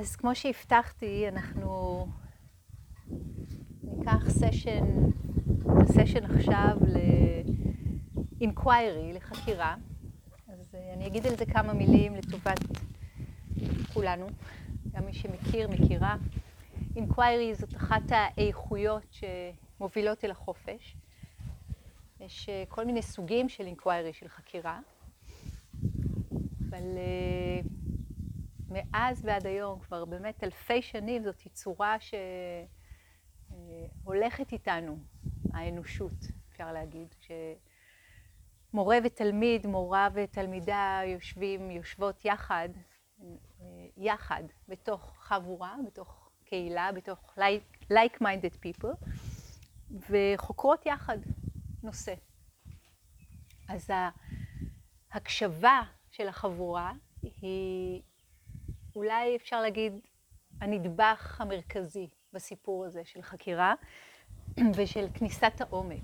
אז כמו שהבטחתי, אנחנו ניקח סשן עכשיו לאינקוויירי, לחקירה. אז אני אגיד על זה כמה מילים לטובת כולנו, גם מי שמכיר, מכירה. אינקוויירי זאת אחת האיכויות שמובילות אל החופש. יש כל מיני סוגים של אינקוויירי, של חקירה. אבל מאז ועד היום, כבר באמת אלפי שנים, זאת צורה שהולכת איתנו, האנושות, אפשר להגיד, שמורה ותלמיד, מורה ותלמידה יושבות יחד, בתוך חבורה, בתוך קהילה, בתוך like-minded people, וחוקרות יחד נושא. אז ההקשבה של החבורה היא אולי אפשר להגיד הנדבך המרכזי בסיפור הזה של חקירה ושל כניסת העומק.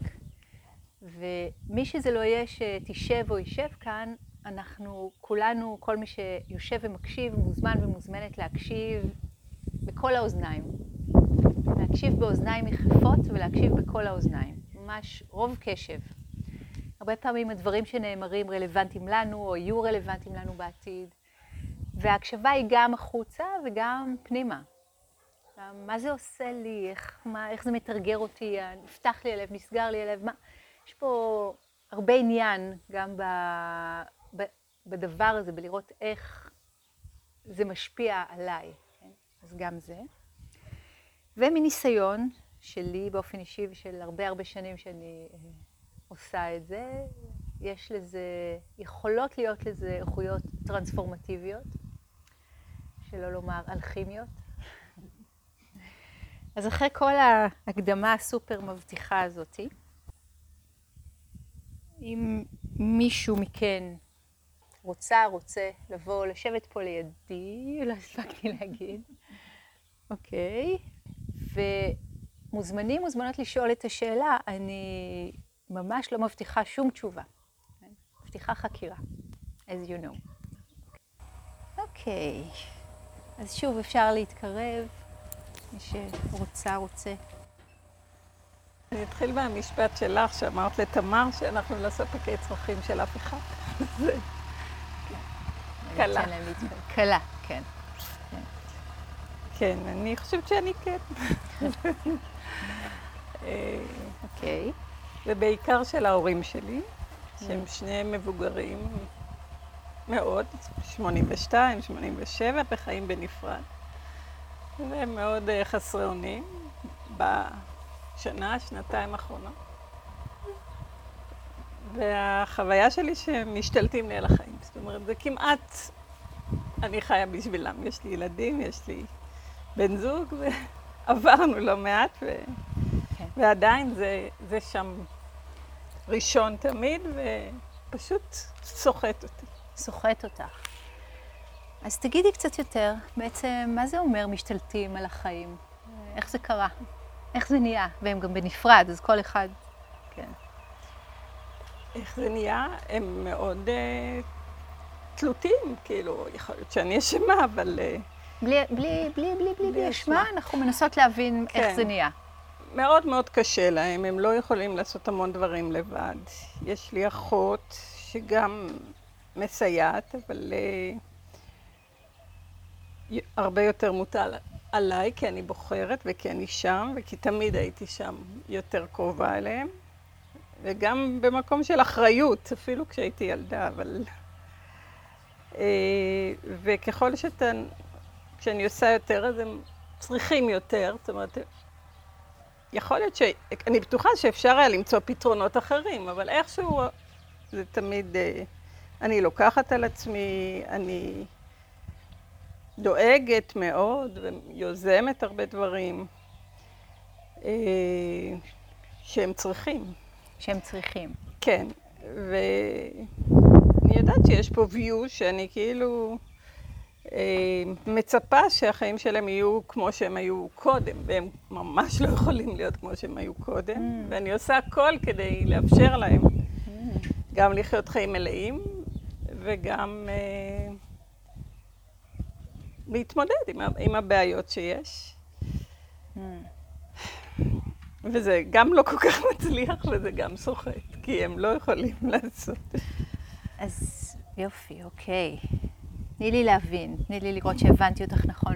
ומי שזה לא יהיה שתישב או יישב כאן, אנחנו כולנו, כל מי שיושב ומקשיב, מוזמן ומוזמנת להקשיב בכל האוזניים. להקשיב באוזניים יחפות ולהקשיב בכל האוזניים. ממש רוב קשב. הרבה פעמים הדברים שנאמרים רלוונטיים לנו או יהיו רלוונטיים לנו בעתיד. וההקשבה היא גם החוצה וגם פנימה. מה זה עושה לי? איך זה מתרגר אותי? נפתח לי הלב, נסגר לי הלב. יש פה הרבה עניין גם בדבר הזה, בלראות איך זה משפיע עליי. כן? אז גם זה. ומניסיון שלי באופן אישי ושל הרבה שנים שאני עושה את זה, יש לזה, יכולות להיות לזה איכויות טרנספורמטיביות, שלא לומר אלכימיות. אז אחרי כל ההקדמה הסופר מבטיחה הזאת, אם מישהו מכן רוצה לבוא, לשבת פה לידי, לא הספקתי להגיד, אוקיי, ומוזמנות לשאול את השאלה, אני ממש לא מבטיחה שום תשובה. מבטיחה חקירה, as you know. אוקיי, אז שוב אפשר להתקרב, מי שרוצה. אני אתחיל מהמשפט שלך, שאמרת לתמר שאנחנו לא ספקי צרכים של אף אחד. זה קלה. קלה, כן. כן, אני חושבת שאני כן. אוקיי. ובעיקר של ההורים שלי. שהם שניהם מבוגרים מאוד, 82, 87, וחיים בנפרד. והם מאוד חסרי אונים בשנה, שנתיים האחרונות. והחוויה שלי שהם משתלטים לי על החיים. זאת אומרת, זה כמעט, אני חיה בשבילם. יש לי ילדים, יש לי בן זוג, ועברנו לא מעט, ועדיין זה שם. ראשון תמיד, ופשוט סוחט אותי. סוחט אותך. אז תגידי קצת יותר, בעצם מה זה אומר משתלטים על החיים? איך זה קרה? איך זה נהיה? והם גם בנפרד, אז כל אחד... כן. איך זה נהיה? הם מאוד תלותים, כאילו, יכול להיות שאני אשמה, אבל... בלי אשמה, אנחנו מנסות להבין כן. איך זה נהיה. מאוד מאוד קשה להם, הם לא יכולים לעשות המון דברים לבד. יש לי אחות שגם מסייעת, אבל הרבה יותר מוטל עליי, כי אני בוחרת וכי אני שם, וכי תמיד הייתי שם יותר קרובה אליהם. וגם במקום של אחריות, אפילו כשהייתי ילדה, אבל... וככל כשאני עושה יותר, אז הם צריכים יותר, זאת אומרת, יכול להיות שאני בטוחה שאפשר היה למצוא פתרונות אחרים, אבל איכשהו זה תמיד, אני לוקחת על עצמי, אני דואגת מאוד ויוזמת הרבה דברים שהם צריכים. שהם צריכים. כן, ואני יודעת שיש פה view שאני כאילו מצפה שהחיים שלהם יהיו כמו שהם היו קודם, והם ממש לא יכולים להיות כמו שהם היו קודם, ואני עושה הכל כדי לאפשר להם גם לחיות חיים מלאים, וגם להתמודד עם הבעיות שיש. וזה גם לא כל כך מצליח וזה גם סוחט, כי הם לא יכולים לעשות. אז יופי, אוקיי. תני לי להבין, תני לי לראות שהבנתי אותך נכון.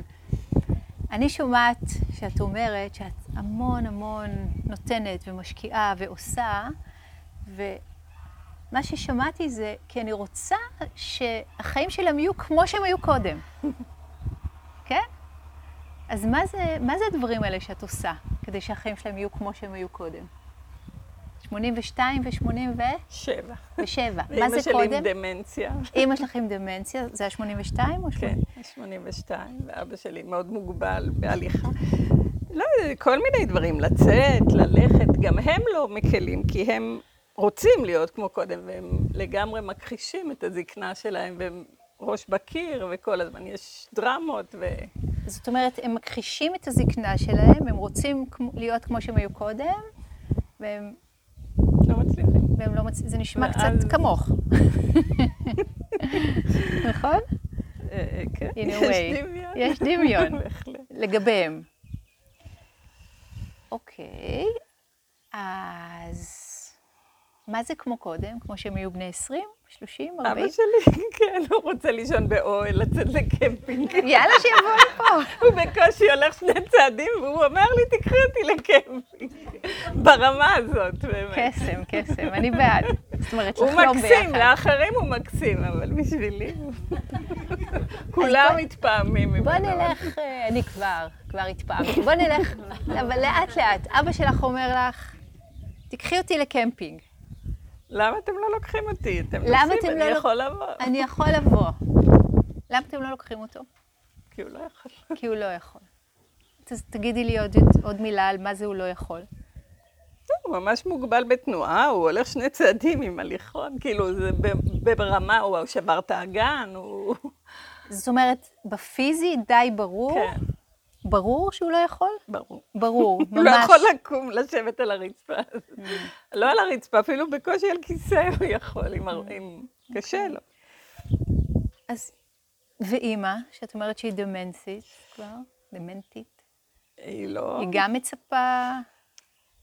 אני שומעת שאת אומרת שאת המון המון נותנת ומשקיעה ועושה, ומה ששמעתי זה כי אני רוצה שהחיים שלהם יהיו כמו שהם היו קודם. כן? אז מה זה הדברים האלה שאת עושה כדי שהחיים שלהם יהיו כמו שהם היו קודם? 82 ו-87. מה זה קודם? אמא שלי עם דמנציה. אמא שלך עם דמנציה, זה ה-82 או 80? כן, 82, ואבא שלי מאוד מוגבל בהליכה. לא, כל מיני דברים, לצאת, ללכת, גם הם לא מקלים, כי הם רוצים להיות כמו קודם, והם לגמרי מכחישים את הזקנה שלהם, והם ראש בקיר, וכל הזמן יש דרמות ו... זאת אומרת, הם מכחישים את הזקנה שלהם, הם רוצים להיות כמו שהם היו קודם, והם... לא מצליחים. והם לא מצליחים, זה נשמע ואז... קצת כמוך. נכון? כן. יש דמיון. יש דמיון. לגביהם. אוקיי, אז מה זה כמו קודם? כמו שהם היו בני 20? 30? 40? אבא שלי, כן, הוא רוצה לישון באוהל, לצאת לקמפינג. יאללה, שיבוא לפה. הוא בקושי הולך שני צעדים, והוא אומר לי, תקחי אותי לקמפינג. ברמה הזאת, באמת. קסם, קסם, אני בעד. זאת אומרת, לחלום ביחד. הוא מקסים, לאחרים הוא מקסים, אבל בשבילי. כולם מתפעמים. בוא נלך, אני כבר התפעמתי. בוא נלך, אבל לאט לאט. אבא שלך אומר לך, תקחי אותי לקמפינג. למה אתם לא לוקחים אותי? אתם נוסעים, אני יכול לבוא. אני יכול לבוא. למה אתם לא לוקחים אותו? כי הוא לא יכול. כי הוא לא יכול. תגידי לי עוד מילה על מה זה הוא לא יכול. הוא ממש מוגבל בתנועה, הוא הולך שני צעדים עם הליכון, כאילו זה ברמה, הוא שבר את האגן, הוא... זאת אומרת, בפיזי די ברור? כן. ברור שהוא לא יכול? ברור. ברור, ממש. הוא לא יכול לקום, לשבת על הרצפה. לא על הרצפה, אפילו בקושי על כיסא הוא יכול, אם קשה לו. אז, ואימא, שאת אומרת שהיא דמנטית כבר, דמנטית. היא לא... היא גם מצפה...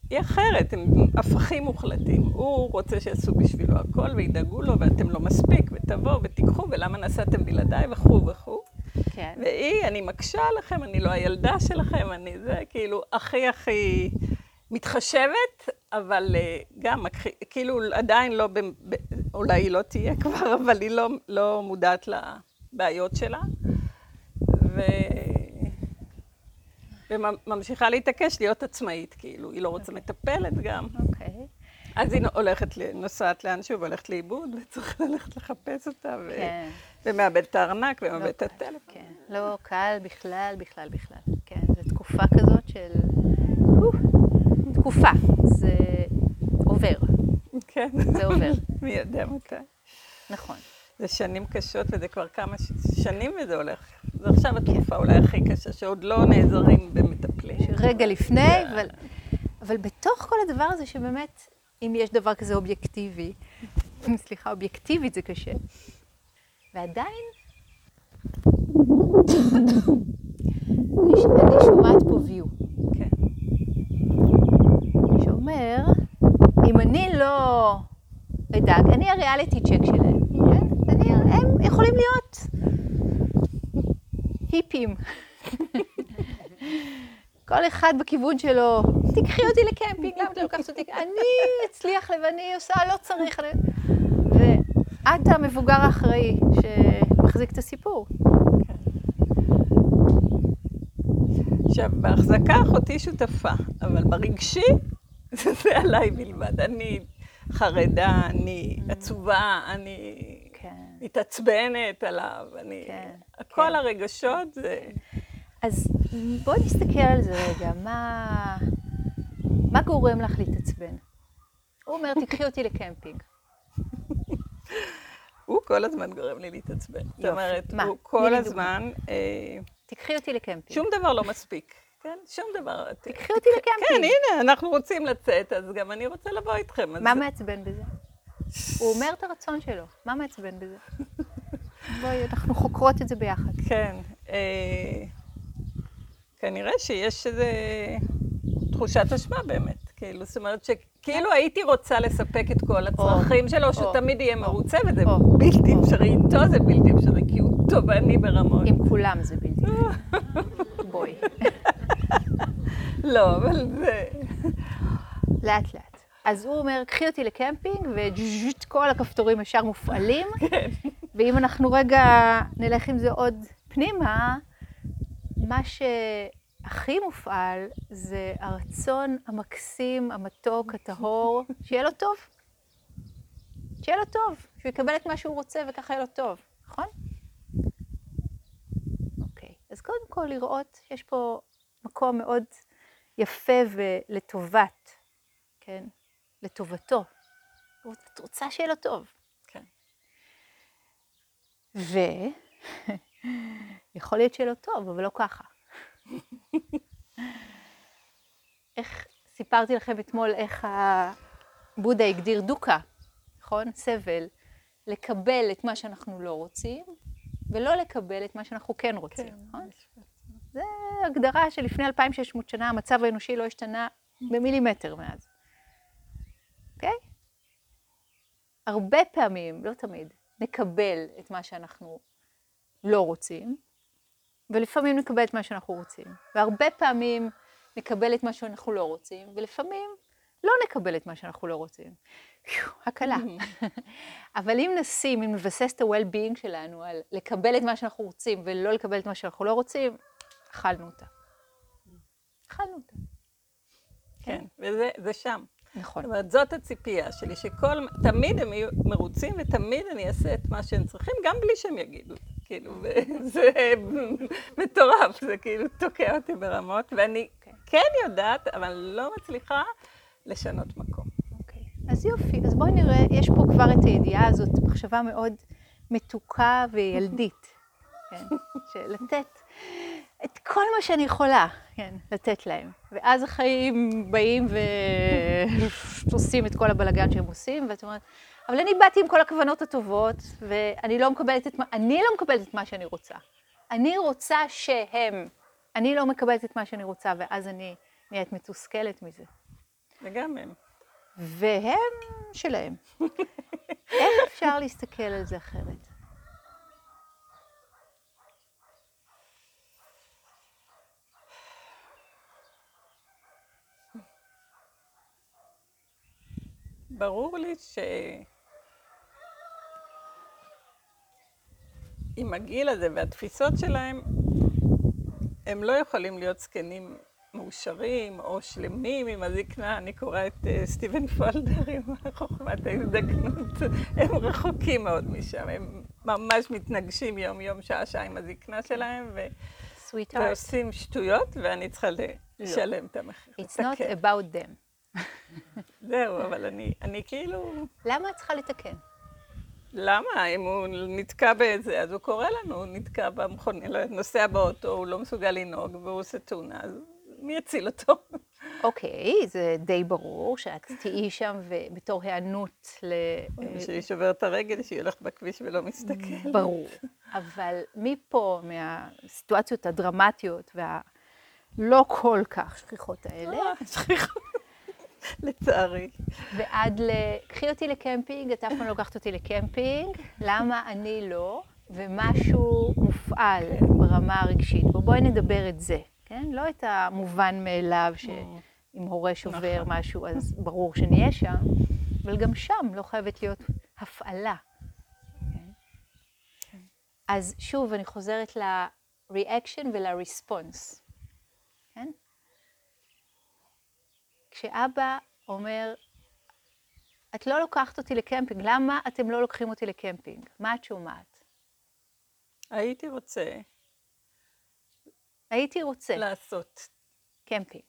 היא אחרת, הם הפכים מוחלטים. הוא רוצה שיעשו בשבילו הכל וידאגו לו, ואתם לא מספיק, ותבואו ותיקחו, ולמה נסעתם בלעדיי וכו' וכו'. כן. והיא, אני מקשה לכם, אני לא הילדה שלכם, אני זה כאילו הכי הכי מתחשבת, אבל גם, כאילו עדיין לא, אולי היא לא תהיה כבר, אבל היא לא מודעת לבעיות שלה. וממשיכה להתעקש להיות עצמאית, כאילו, היא לא רוצה מטפלת גם. אוקיי. אז היא נוסעת לאנשהו והולכת לאיבוד, וצריך ללכת לחפש אותה, ומאבד את הארנק, ומאבד את הטלפון. לא קל בכלל, בכלל, בכלל. כן, זו תקופה כזאת של... תקופה, זה עובר. כן. זה עובר. מי יודע מתי. נכון. זה שנים קשות, וזה כבר כמה שנים וזה הולך. זה עכשיו התקופה אולי הכי קשה, שעוד לא נעזרים במטפלים. רגע לפני, אבל בתוך כל הדבר הזה שבאמת, אם יש דבר כזה אובייקטיבי, סליחה, אובייקטיבית זה קשה, ועדיין, אני שומעת פה ויו. כן. שאומר, אם אני לא אדאג, אני הריאליטי צ'ק שלהם, הם יכולים להיות היפים. כל אחד בכיוון שלו, תקחי אותי לקמפינג, למה אתה לוקחת אותי? אני אצליח לב, אני עושה, לא צריך לב. ואת המבוגר האחראי שמחזיק את הסיפור. עכשיו, בהחזקה אחותי שותפה, אבל ברגשי זה עליי בלבד. אני חרדה, אני עצובה, אני... מתעצבנת עליו, אני... כל הרגשות זה... אז בואו נסתכל על זה רגע, מה גורם לך להתעצבן? הוא אומר, תקחי אותי לקמפינג. הוא כל הזמן גורם לי להתעצבן. זאת אומרת, הוא כל הזמן... תקחי אותי לקמפינג. שום דבר לא מספיק. כן, שום דבר. תקחי אותי לקמפינג. כן, הנה, אנחנו רוצים לצאת, אז גם אני רוצה לבוא איתכם. מה מעצבן בזה? הוא אומר את הרצון שלו, מה מעצבן בזה? בואי, אנחנו חוקרות את זה ביחד. כן, כנראה שיש איזה תחושת אשמה באמת, כאילו, זאת אומרת שכאילו הייתי רוצה לספק את כל הצרכים שלו, שתמיד יהיה מרוצה, וזה בלתי אפשרי, איתו זה בלתי אפשרי, כי הוא תובעני ברמות. עם כולם זה בלתי אפשרי. בואי. לא, אבל זה... לאט לאט. אז הוא אומר, קחי אותי לקמפינג, וכל הכפתורים ישר מופעלים, ואם אנחנו רגע נלך עם זה עוד פנימה, מה שהכי מופעל זה הרצון המקסים, המתוק, הטהור, שיהיה לו טוב. שיהיה לו טוב, שהוא יקבל את מה שהוא רוצה וככה יהיה לו טוב, נכון? אוקיי, אז קודם כל לראות, יש פה מקום מאוד יפה ולטובת, כן? לטובתו. את רוצה שיהיה לו טוב. כן. ו... יכול להיות שיהיה לו טוב, אבל לא ככה. איך... סיפרתי לכם אתמול איך הבודה הגדיר דוקה, נכון? סבל. לקבל את מה שאנחנו לא רוצים, ולא לקבל את מה שאנחנו כן רוצים, כן, נכון? זה הגדרה שלפני 2600 שנה המצב האנושי לא השתנה במילימטר מאז. אוקיי? Okay? הרבה פעמים, לא תמיד, נקבל את מה שאנחנו לא רוצים, ולפעמים נקבל את מה שאנחנו רוצים. והרבה פעמים נקבל את מה שאנחנו לא רוצים, ולפעמים לא נקבל את מה שאנחנו לא רוצים. הקלה. אבל אם נשים, אם נבסס את ה-well-being שלנו על לקבל את מה שאנחנו רוצים ולא לקבל את מה שאנחנו לא רוצים, אכלנו אותה. אכלנו אותה. כן, וזה שם. נכון. זאת אומרת, זאת הציפייה שלי, שתמיד הם יהיו מרוצים ותמיד אני אעשה את מה שהם צריכים, גם בלי שהם יגידו. כאילו, זה מטורף, זה כאילו תוקע אותי ברמות, ואני כן יודעת, אבל לא מצליחה לשנות מקום. אוקיי, אז יופי, אז בואי נראה, יש פה כבר את הידיעה הזאת, מחשבה מאוד מתוקה וילדית, כן, שלתת את כל מה שאני יכולה, כן, לתת להם. ואז החיים באים ועושים את כל הבלגן שהם עושים, ואת אומרת, אבל אני באתי עם כל הכוונות הטובות, ואני לא מקבלת את מה, אני לא מקבלת את מה שאני רוצה. אני רוצה שהם, אני לא מקבלת את מה שאני רוצה, ואז אני נהיית מתוסכלת מזה. וגם הם. והם שלהם. איך אפשר להסתכל על זה אחרת? ברור לי שעם הגיל הזה והתפיסות שלהם, הם לא יכולים להיות זקנים מאושרים או שלמים עם הזקנה. אני קוראה את סטיבן פולדר עם חוכמת ההזדקנות. הם רחוקים מאוד משם, הם ממש מתנגשים יום-יום, שעה-שעה עם הזקנה שלהם, ועושים שטויות, ואני צריכה לשלם את המחיר. It's not about them. זהו, אבל אני כאילו... למה את צריכה לתקן? למה? אם הוא נתקע באיזה, אז הוא קורא לנו, הוא נתקע במכון, נוסע באוטו, הוא לא מסוגל לנהוג והוא עושה תאונה, אז מי יציל אותו? אוקיי, זה די ברור שאת תהיי שם בתור הענות ל... שהיא שוברת הרגל, שהיא הולכת בכביש ולא מסתכלת. ברור, אבל מפה, מהסיטואציות הדרמטיות והלא כל כך שכיחות האלה... שכיחות. לצערי. ועד לקחי אותי לקמפינג, אתה אף פעם לוקחת אותי לקמפינג, למה אני לא, ומשהו מופעל ברמה הרגשית. ובואי נדבר את זה, כן? לא את המובן מאליו שאם הורה שובר משהו, אז ברור שנהיה שם, אבל גם שם לא חייבת להיות הפעלה. אז שוב, אני חוזרת ל-reaction ול-response. כן? כשאבא אומר, את לא לוקחת אותי לקמפינג, למה אתם לא לוקחים אותי לקמפינג? מה את שומעת? הייתי רוצה. הייתי רוצה. לעשות. קמפינג.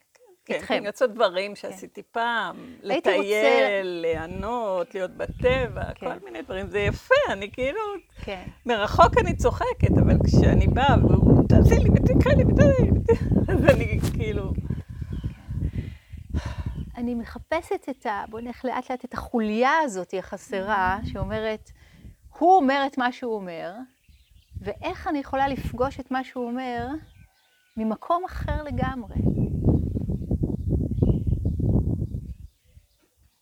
איתכם. לעשות דברים שעשיתי פעם, לטייל, ליהנות, להיות בטבע, כל מיני דברים. זה יפה, אני כאילו, מרחוק אני צוחקת, אבל כשאני באה, תעשי לי, ותקחי לי, אז אני כאילו... אני מחפשת את בוא נלך לאט לאט את החוליה הזאת החסרה, שאומרת, הוא אומר את מה שהוא אומר, ואיך אני יכולה לפגוש את מה שהוא אומר ממקום אחר לגמרי.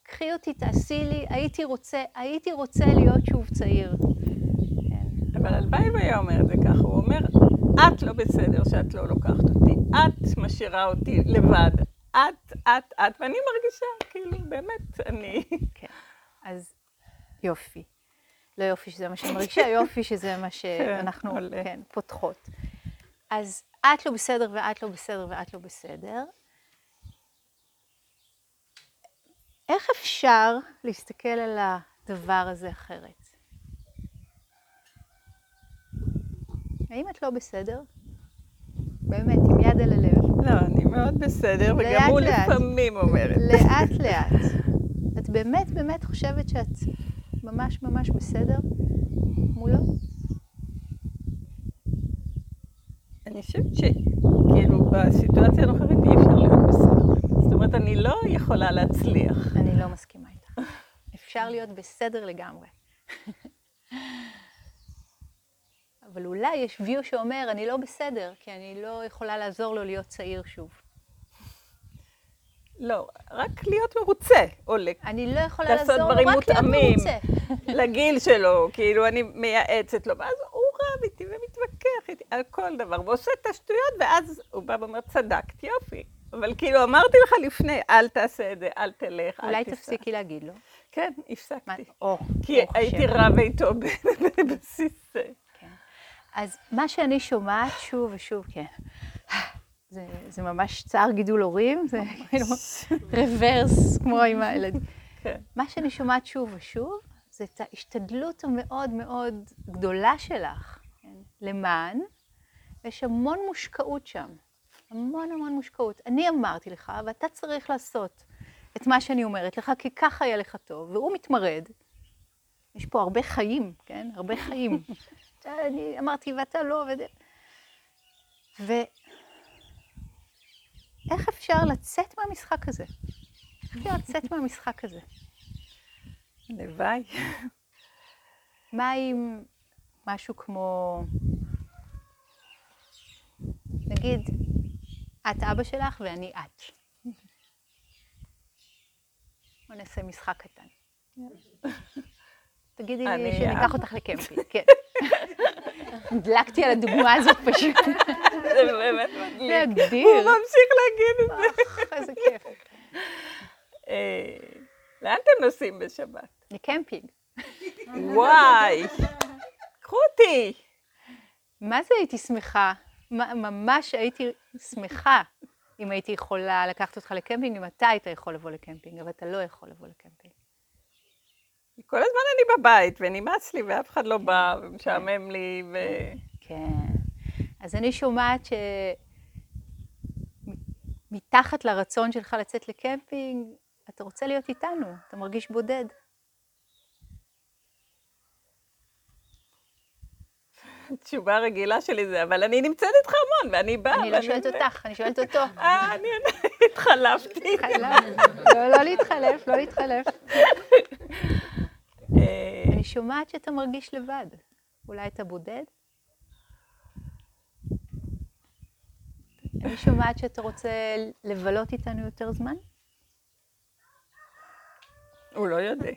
קחי אותי, תעשי לי, הייתי רוצה להיות שוב צעיר. אבל אלבאי היה אומר את זה ככה, הוא אומר, את לא בסדר שאת לא לוקחת אותי, את משאירה אותי לבד, את, ואני מרגישה, כאילו, באמת, אני. כן, אז יופי. לא יופי שזה מה שאני מרגישה, יופי שזה מה שאנחנו, כן, פותחות. אז את לא בסדר ואת לא בסדר. איך אפשר להסתכל על הדבר הזה אחרת? האם את לא בסדר? באמת, עם יד על הלב. לא, אני מאוד בסדר, וגם הוא לפעמים אומרת. לאט לאט. את באמת חושבת שאת ממש בסדר מולו? אני חושבת שכאילו בסיטואציה הנוכחית אי אפשר להיות בסדר. זאת אומרת, אני לא יכולה להצליח. אני לא מסכימה איתך. אפשר להיות בסדר לגמרי. אבל אולי יש ויו שאומר, אני לא בסדר, כי אני לא יכולה לעזור לו להיות צעיר שוב. לא, רק להיות מרוצה, עולה. אני לא יכולה לעזור לו, רק להיות מרוצה. לגיל שלו, כאילו אני מייעצת לו, ואז הוא רב איתי ומתווכח איתי על כל דבר, ועושה את השטויות, ואז הוא בא ואומר, צדקת, יופי. אבל כאילו אמרתי לך לפני, אל תעשה את זה, אל תלך, אולי תפסיקי להגיד לו. כן, הפסקתי. כי הייתי רב איתו בבסיס זה. אז מה שאני שומעת שוב ושוב, כן, זה ממש צער גידול הורים, זה כאילו רוורס כמו עם הילדים. מה שאני שומעת שוב ושוב, זה את ההשתדלות המאוד מאוד גדולה שלך, למען, יש המון מושקעות שם, המון מושקעות. אני אמרתי לך, ואתה צריך לעשות את מה שאני אומרת לך, כי ככה היה לך טוב, והוא מתמרד. יש פה הרבה חיים, כן? הרבה חיים. אני אמרתי, ואתה לא עובדת. ואיך אפשר לצאת מהמשחק הזה? לוואי. מה אם משהו כמו, נגיד, את אבא שלך ואני את. בוא נעשה משחק קטן. תגידי לי שניקח אותך לקמפינג, כן. דלקתי על הדוגמה הזאת פשוט. זה באמת מדליק. הוא ממשיך להגיד את זה. איזה כיף. לאן אתם נוסעים בשבת? לקמפינג. וואי, קחו אותי. מה זה הייתי שמחה? ממש הייתי שמחה אם הייתי יכולה לקחת אותך לקמפינג, אם אתה היית יכול לבוא לקמפינג, אבל אתה לא יכול לבוא לקמפינג. כל הזמן אני בבית, ונמאס לי, ואף אחד לא בא, ומשעמם לי, ו... כן. אז אני שומעת שמתחת לרצון שלך לצאת לקמפינג, אתה רוצה להיות איתנו, אתה מרגיש בודד. התשובה הרגילה שלי זה, אבל אני נמצאת איתך המון, ואני באה. אני לא שואלת אותך, אני שואלת אותו. אני התחלפתי. לא להתחלף, אני שומעת שאתה מרגיש לבד. אולי אתה בודד? אני שומעת שאתה רוצה לבלות איתנו יותר זמן? הוא לא יודע.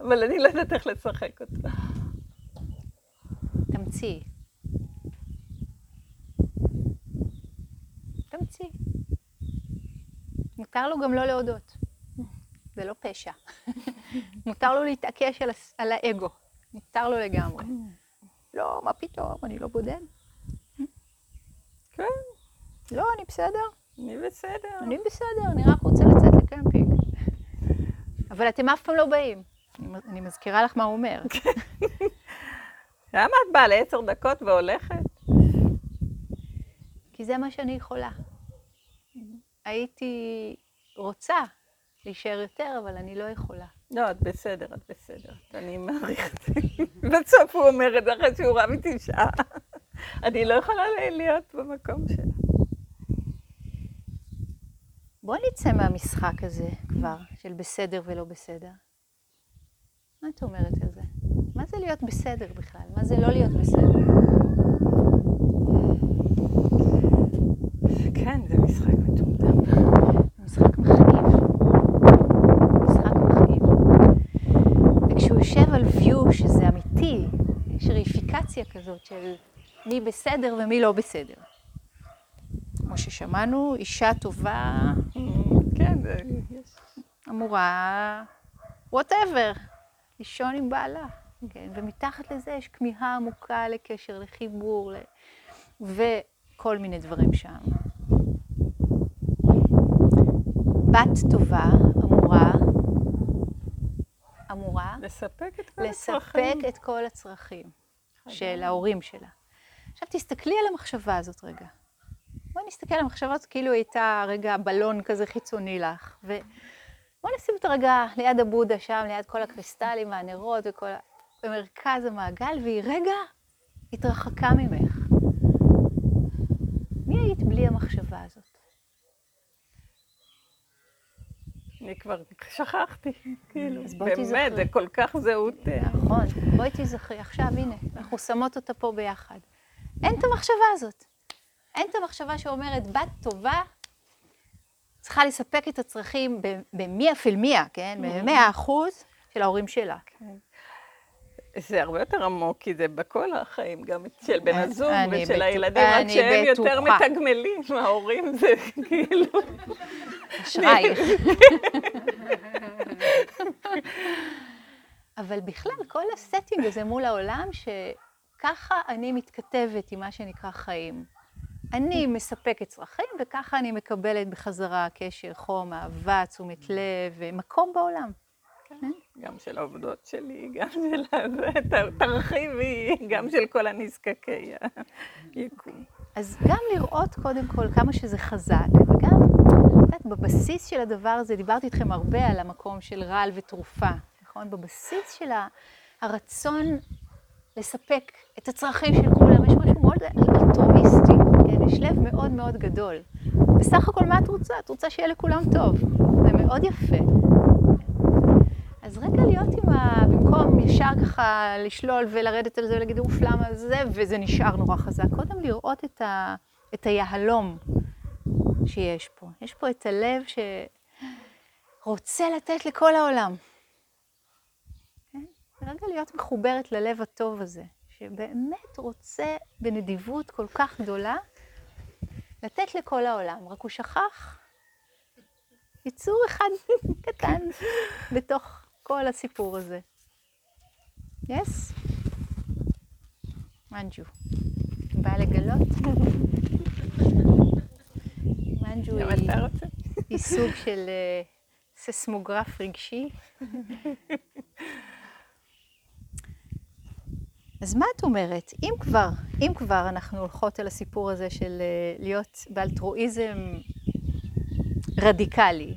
אבל אני לא יודעת איך לשחק אותה. תמציא. מותר לו גם לא להודות. זה לא פשע. מותר לו להתעקש על האגו. מותר לו לגמרי. לא, מה פתאום? אני לא בודד. כן. לא, אני בסדר. אני בסדר, אני רק רוצה לצאת לקמפינג. אבל אתם אף פעם לא באים. אני מזכירה לך מה הוא אומר. למה את באה ל10 דקות והולכת? כי זה מה שאני יכולה. הייתי רוצה להישאר יותר, אבל אני לא יכולה. לא, את בסדר, אני מעריכת. בסוף הוא אומר את זה אחרי שהוא רב איתי שעה. אני לא יכולה להיות במקום שלה. בוא נצא מהמשחק הזה כבר, של בסדר ולא בסדר. מה את אומרת על זה? מה זה להיות בסדר בכלל? מה זה לא להיות בסדר? קונוטציה כזאת של מי בסדר ומי לא בסדר. כמו ששמענו, אישה טובה, כן, אמורה, whatever, לישון עם בעלה. כן, ומתחת לזה יש כמיהה עמוקה לקשר, לחיבור, וכל מיני דברים שם. בת טובה אמורה לספק את כל הצרכים של ההורים שלה. עכשיו תסתכלי על המחשבה הזאת רגע. בואי נסתכל על המחשבה הזאת כאילו הייתה רגע בלון כזה חיצוני לך. ובואי נשים אותה רגע ליד הבודה שם, ליד כל הקריסטלים והנרות וכל במרכז המעגל, והיא רגע התרחקה ממך. מי היית בלי המחשבה הזאת? אני כבר שכחתי, כאילו, באמת, זה כל כך זהות. נכון, בואי תזכרי, עכשיו, הנה, אנחנו שמות אותה פה ביחד. אין את המחשבה הזאת. אין את המחשבה שאומרת, בת טובה צריכה לספק את הצרכים ב100%, כן? ב100% של ההורים שלה. זה הרבה יותר עמוק, כי זה בכל החיים, גם של בן הזוג ושל הילדים, רק שהם יותר מתגמלים, ההורים זה כאילו... אשרייך. אבל בכלל, כל הסטינג הזה מול העולם, שככה אני מתכתבת עם מה שנקרא חיים. אני מספקת צרכים, וככה אני מקבלת בחזרה קשר, חום, אהבה, תשומת לב, ומקום בעולם. גם של העובדות שלי, גם של תרחיבי, גם של כל הנזקקי היקום. אז גם לראות קודם כל כמה שזה חזק, וגם בבסיס של הדבר הזה, דיברתי איתכם הרבה על המקום של רעל ותרופה, נכון? בבסיס של הרצון לספק את הצרכים של כולם, יש משהו מאוד אלטרואיסטי, יש לב מאוד מאוד גדול. בסך הכל מה את רוצה? את רוצה שיהיה לכולם טוב, זה מאוד יפה. אז רגע להיות עם במקום ישר ככה לשלול ולרדת על זה ולהגיד אוף למה זה, וזה נשאר נורא חזק. קודם לראות את היהלום שיש פה. יש פה את הלב שרוצה לתת לכל העולם. כן? רגע להיות מחוברת ללב הטוב הזה, שבאמת רוצה בנדיבות כל כך גדולה לתת לכל העולם, רק הוא שכח. יצור אחד קטן בתוך כל הסיפור הזה. יס? מנג'ו. באה לגלות? מנג'ו היא סוג של ססמוגרף רגשי. אז מה את אומרת? אם כבר אנחנו הולכות על הסיפור הזה של להיות באלטרואיזם רדיקלי,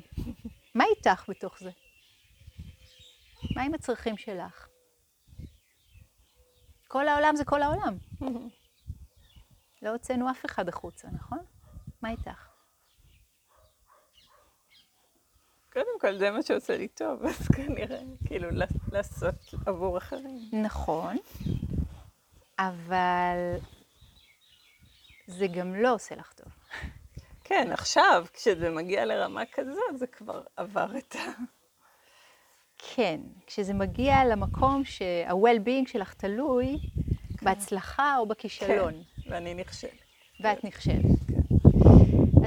מה איתך בתוך זה? מה עם הצרכים שלך? כל העולם זה כל העולם. לא הוצאנו אף אחד החוצה, נכון? מה איתך? קודם כל, זה מה שעושה לי טוב, אז כנראה, כאילו, לעשות עבור אחרים. נכון, אבל זה גם לא עושה לך טוב. כן, עכשיו, כשזה מגיע לרמה כזו, זה כבר עבר את ה... כן, כשזה מגיע למקום שה-well-being שלך תלוי בהצלחה או בכישלון. כן, ואני נכשלת. ואת נכשלת.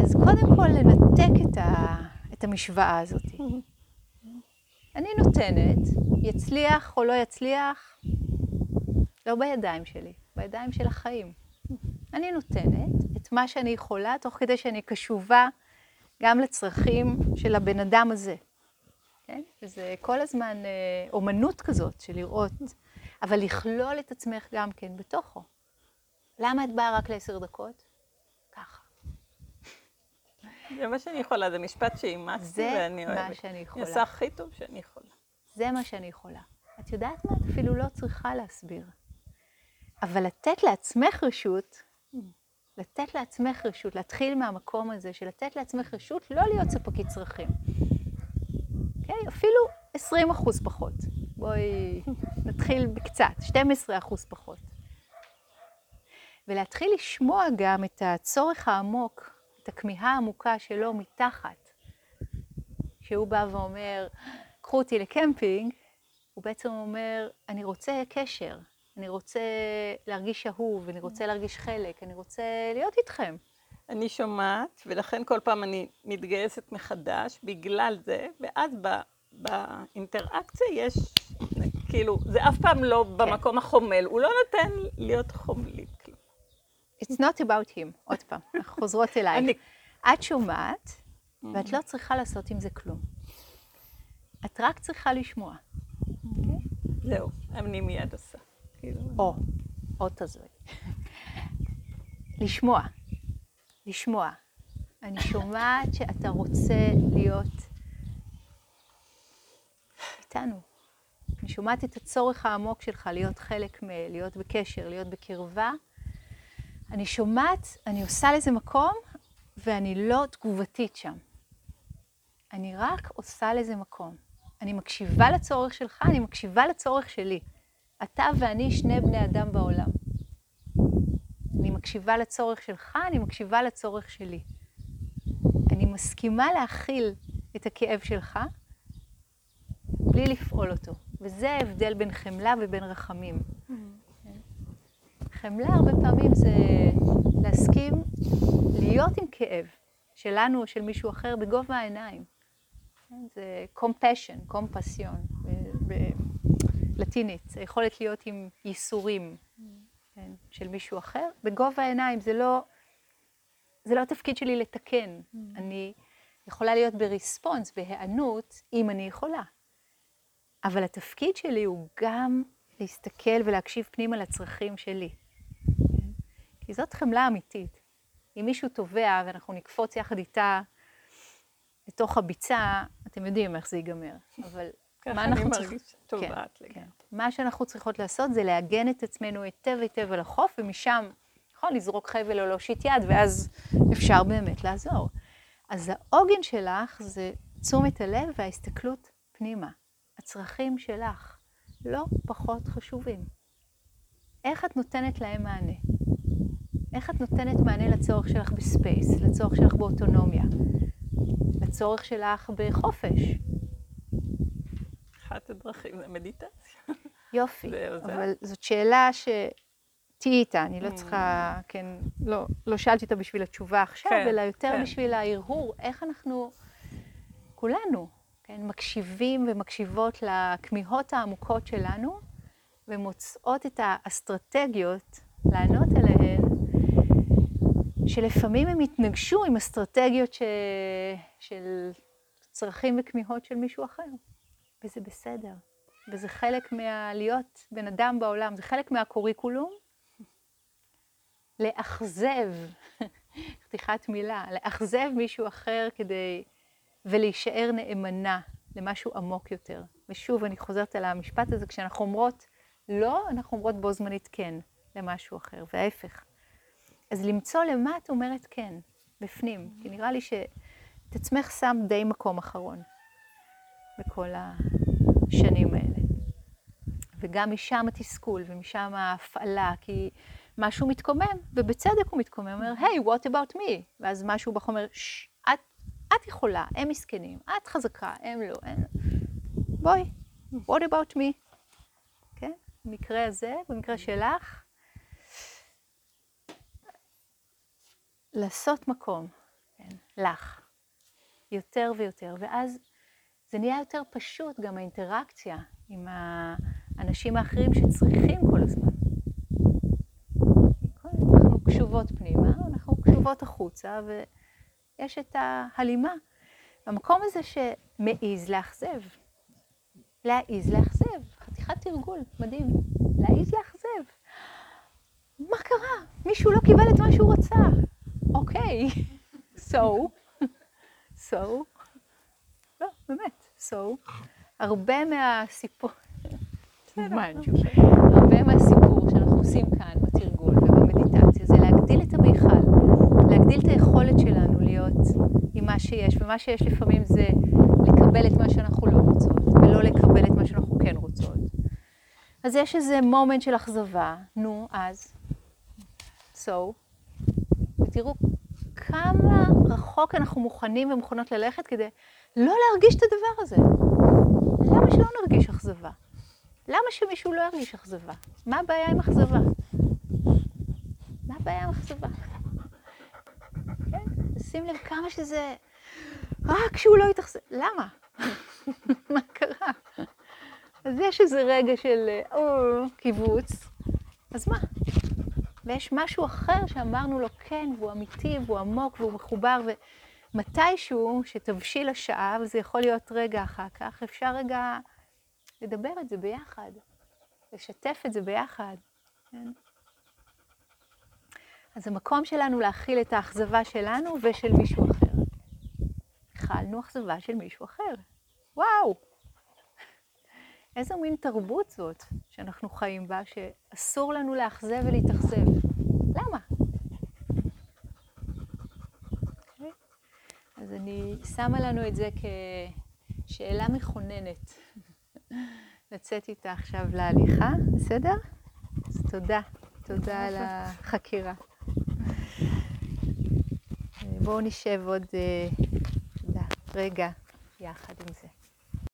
אז קודם כל לנתק את המשוואה הזאת. אני נותנת, יצליח או לא יצליח, לא בידיים שלי, בידיים של החיים. אני נותנת את מה שאני יכולה, תוך כדי שאני קשובה גם לצרכים של הבן אדם הזה. וזה כל הזמן אומנות כזאת של לראות, אבל לכלול את עצמך גם כן בתוכו. למה את באה רק ל10 דקות? ככה. זה מה שאני יכולה, זה משפט שאימצתי ואני אוהבת. זה מה שאני יכולה. אני עושה הכי טוב שאני יכולה. זה מה שאני יכולה. את יודעת מה? את אפילו לא צריכה להסביר. אבל לתת לעצמך רשות, להתחיל מהמקום הזה של לתת לעצמך רשות, לא להיות ספקית צרכים. אפילו 20% פחות. בואי נתחיל בקצת, 12% פחות. ולהתחיל לשמוע גם את הצורך העמוק, את הכמיהה העמוקה שלו מתחת. כשהוא בא ואומר, קחו אותי לקמפינג, הוא בעצם אומר, אני רוצה קשר, אני רוצה להרגיש אהוב, אני רוצה להרגיש חלק, אני רוצה להיות איתכם. אני שומעת, ולכן כל פעם אני מתגייסת מחדש בגלל זה, ואז באינטראקציה יש, כאילו, זה אף פעם לא במקום החומל, הוא לא נותן להיות חומלית. It's not about him, עוד פעם, אנחנו חוזרות אליי. את שומעת, ואת לא צריכה לעשות עם זה כלום. את רק צריכה לשמוע. זהו, אני מיד עושה. או תזוי. לשמוע. לשמוע. אני שומעת שאתה רוצה להיות איתנו. אני שומעת את הצורך העמוק שלך להיות חלק מה, להיות בקשר, להיות בקרבה. אני שומעת, אני עושה לזה מקום, ואני לא תגובתית שם. אני רק עושה לזה מקום. אני מקשיבה לצורך שלך, אני מקשיבה לצורך שלי. אתה ואני שני בני אדם בעולם. אני מקשיבה לצורך שלך, אני מקשיבה לצורך שלי. אני מסכימה להכיל את הכאב שלך, בלי לפעול אותו. וזה ההבדל בין חמלה ובין רחמים. חמלה הרבה פעמים זה להסכים להיות עם כאב שלנו או של מישהו אחר בגובה העיניים. זה compassion, compassion בלטינית, זה יכולת להיות עם ייסורים של מישהו אחר. בגובה העיניים זה לא התפקיד שלי לתקן. אני יכולה להיות בריספונס, בהיענות, אם אני יכולה. אבל התפקיד שלי הוא גם להסתכל ולהקשיב פנימה לצרכים שלי. כי זאת חמלה אמיתית. אם מישהו תובע ואנחנו נקפוץ יחד איתה לתוך הביצה, אתם יודעים איך זה ייגמר. אבל מה אנחנו צריכות... תובעת לגמרי. מה שאנחנו צריכות לעשות זה להגן את עצמנו היטב היטב על החוף, ומשם נכון לזרוק חבל או להושיט יד, ואז אפשר באמת לעזור. אז העוגן שלך זה תשומת הלב וההסתכלות פנימה. הצרכים שלך לא פחות חשובים. איך את נותנת להם מענה? איך את נותנת מענה לצורך שלך בספייס, לצורך שלך באוטונומיה, לצורך שלך בחופש? אחת הדרכים זה מדיטציה. יופי, אבל זאת שאלה שתהי איתה, אני לא צריכה, כן, לא שאלתי אותה בשביל התשובה עכשיו, אלא יותר בשביל ההרהור, איך אנחנו, כולנו, כן, מקשיבים ומקשיבות לכמיהות העמוקות שלנו, ומוצאות את האסטרטגיות לענות עליהן, שלפעמים הם התנגשו עם אסטרטגיות של צרכים וכמיהות של מישהו אחר. וזה בסדר. וזה חלק מהלהיות בן אדם בעולם, זה חלק מהקוריקולום. לאכזב, חתיכת מילה, לאכזב מישהו אחר כדי ולהישאר נאמנה למשהו עמוק יותר. ושוב, אני חוזרת על המשפט הזה, כשאנחנו אומרות לא, אנחנו אומרות בו זמנית כן למשהו אחר, וההפך. אז למצוא למה את אומרת כן, בפנים, כי נראה לי שאת עצמך שם די מקום אחרון בכל השנים האלה. וגם משם התסכול ומשם ההפעלה, כי משהו מתקומם, ובצדק הוא מתקומם, הוא אומר, היי, what about me? ואז משהו בחומר, את יכולה, הם מסכנים, את חזקה, הם לא, אין... בואי, what about me? כן? במקרה הזה, במקרה שלך, לעשות מקום, כן, לך, יותר ויותר, ואז זה נהיה יותר פשוט גם האינטראקציה עם האנשים האחרים שצריכים כל הזמן. אנחנו קשובות פנימה, אנחנו קשובות החוצה, ויש את ההלימה. המקום הזה שמעיז לאכזב, להעיז לאכזב, חתיכת תרגול, מדהים, להעיז לאכזב. מה קרה? מישהו לא קיבל את מה שהוא רצה. אוקיי, so, לא, באמת, הרבה מהסיפור, הרבה מהסיפור שאנחנו עושים כאן בתרגול ובמדיטציה זה להגדיל את המיכל, להגדיל את היכולת שלנו להיות עם מה שיש, ומה שיש לפעמים זה לקבל את מה שאנחנו לא רוצות, ולא לקבל את מה שאנחנו כן רוצות. אז יש איזה מומנט של אכזבה, נו, אז, תראו כמה רחוק אנחנו מוכנים ומוכנות ללכת כדי לא להרגיש את הדבר הזה. למה שלא נרגיש אכזבה? למה שמישהו לא ירגיש אכזבה? מה הבעיה עם אכזבה? מה הבעיה עם אכזבה? כן? שים לב כמה שזה... רק שהוא לא יתאכזב. למה? מה קרה? אז יש איזה רגע של קיבוץ, אז מה? ויש משהו אחר שאמרנו לו כן, והוא אמיתי, והוא עמוק, והוא מחובר, ומתישהו שתבשיל השעה, וזה יכול להיות רגע אחר כך, אפשר רגע לדבר את זה ביחד, לשתף את זה ביחד. כן? אז המקום שלנו להכיל את האכזבה שלנו ושל מישהו אחר. הכלנו אכזבה של מישהו אחר. וואו! איזו מין תרבות זאת שאנחנו חיים בה, שאסור לנו לאכזב ולהתאכזב. למה? Okay. אז אני שמה לנו את זה כשאלה מכוננת. לצאת איתה עכשיו להליכה, בסדר? אז תודה. תודה על החקירה. בואו נשב עוד רגע יחד עם זה.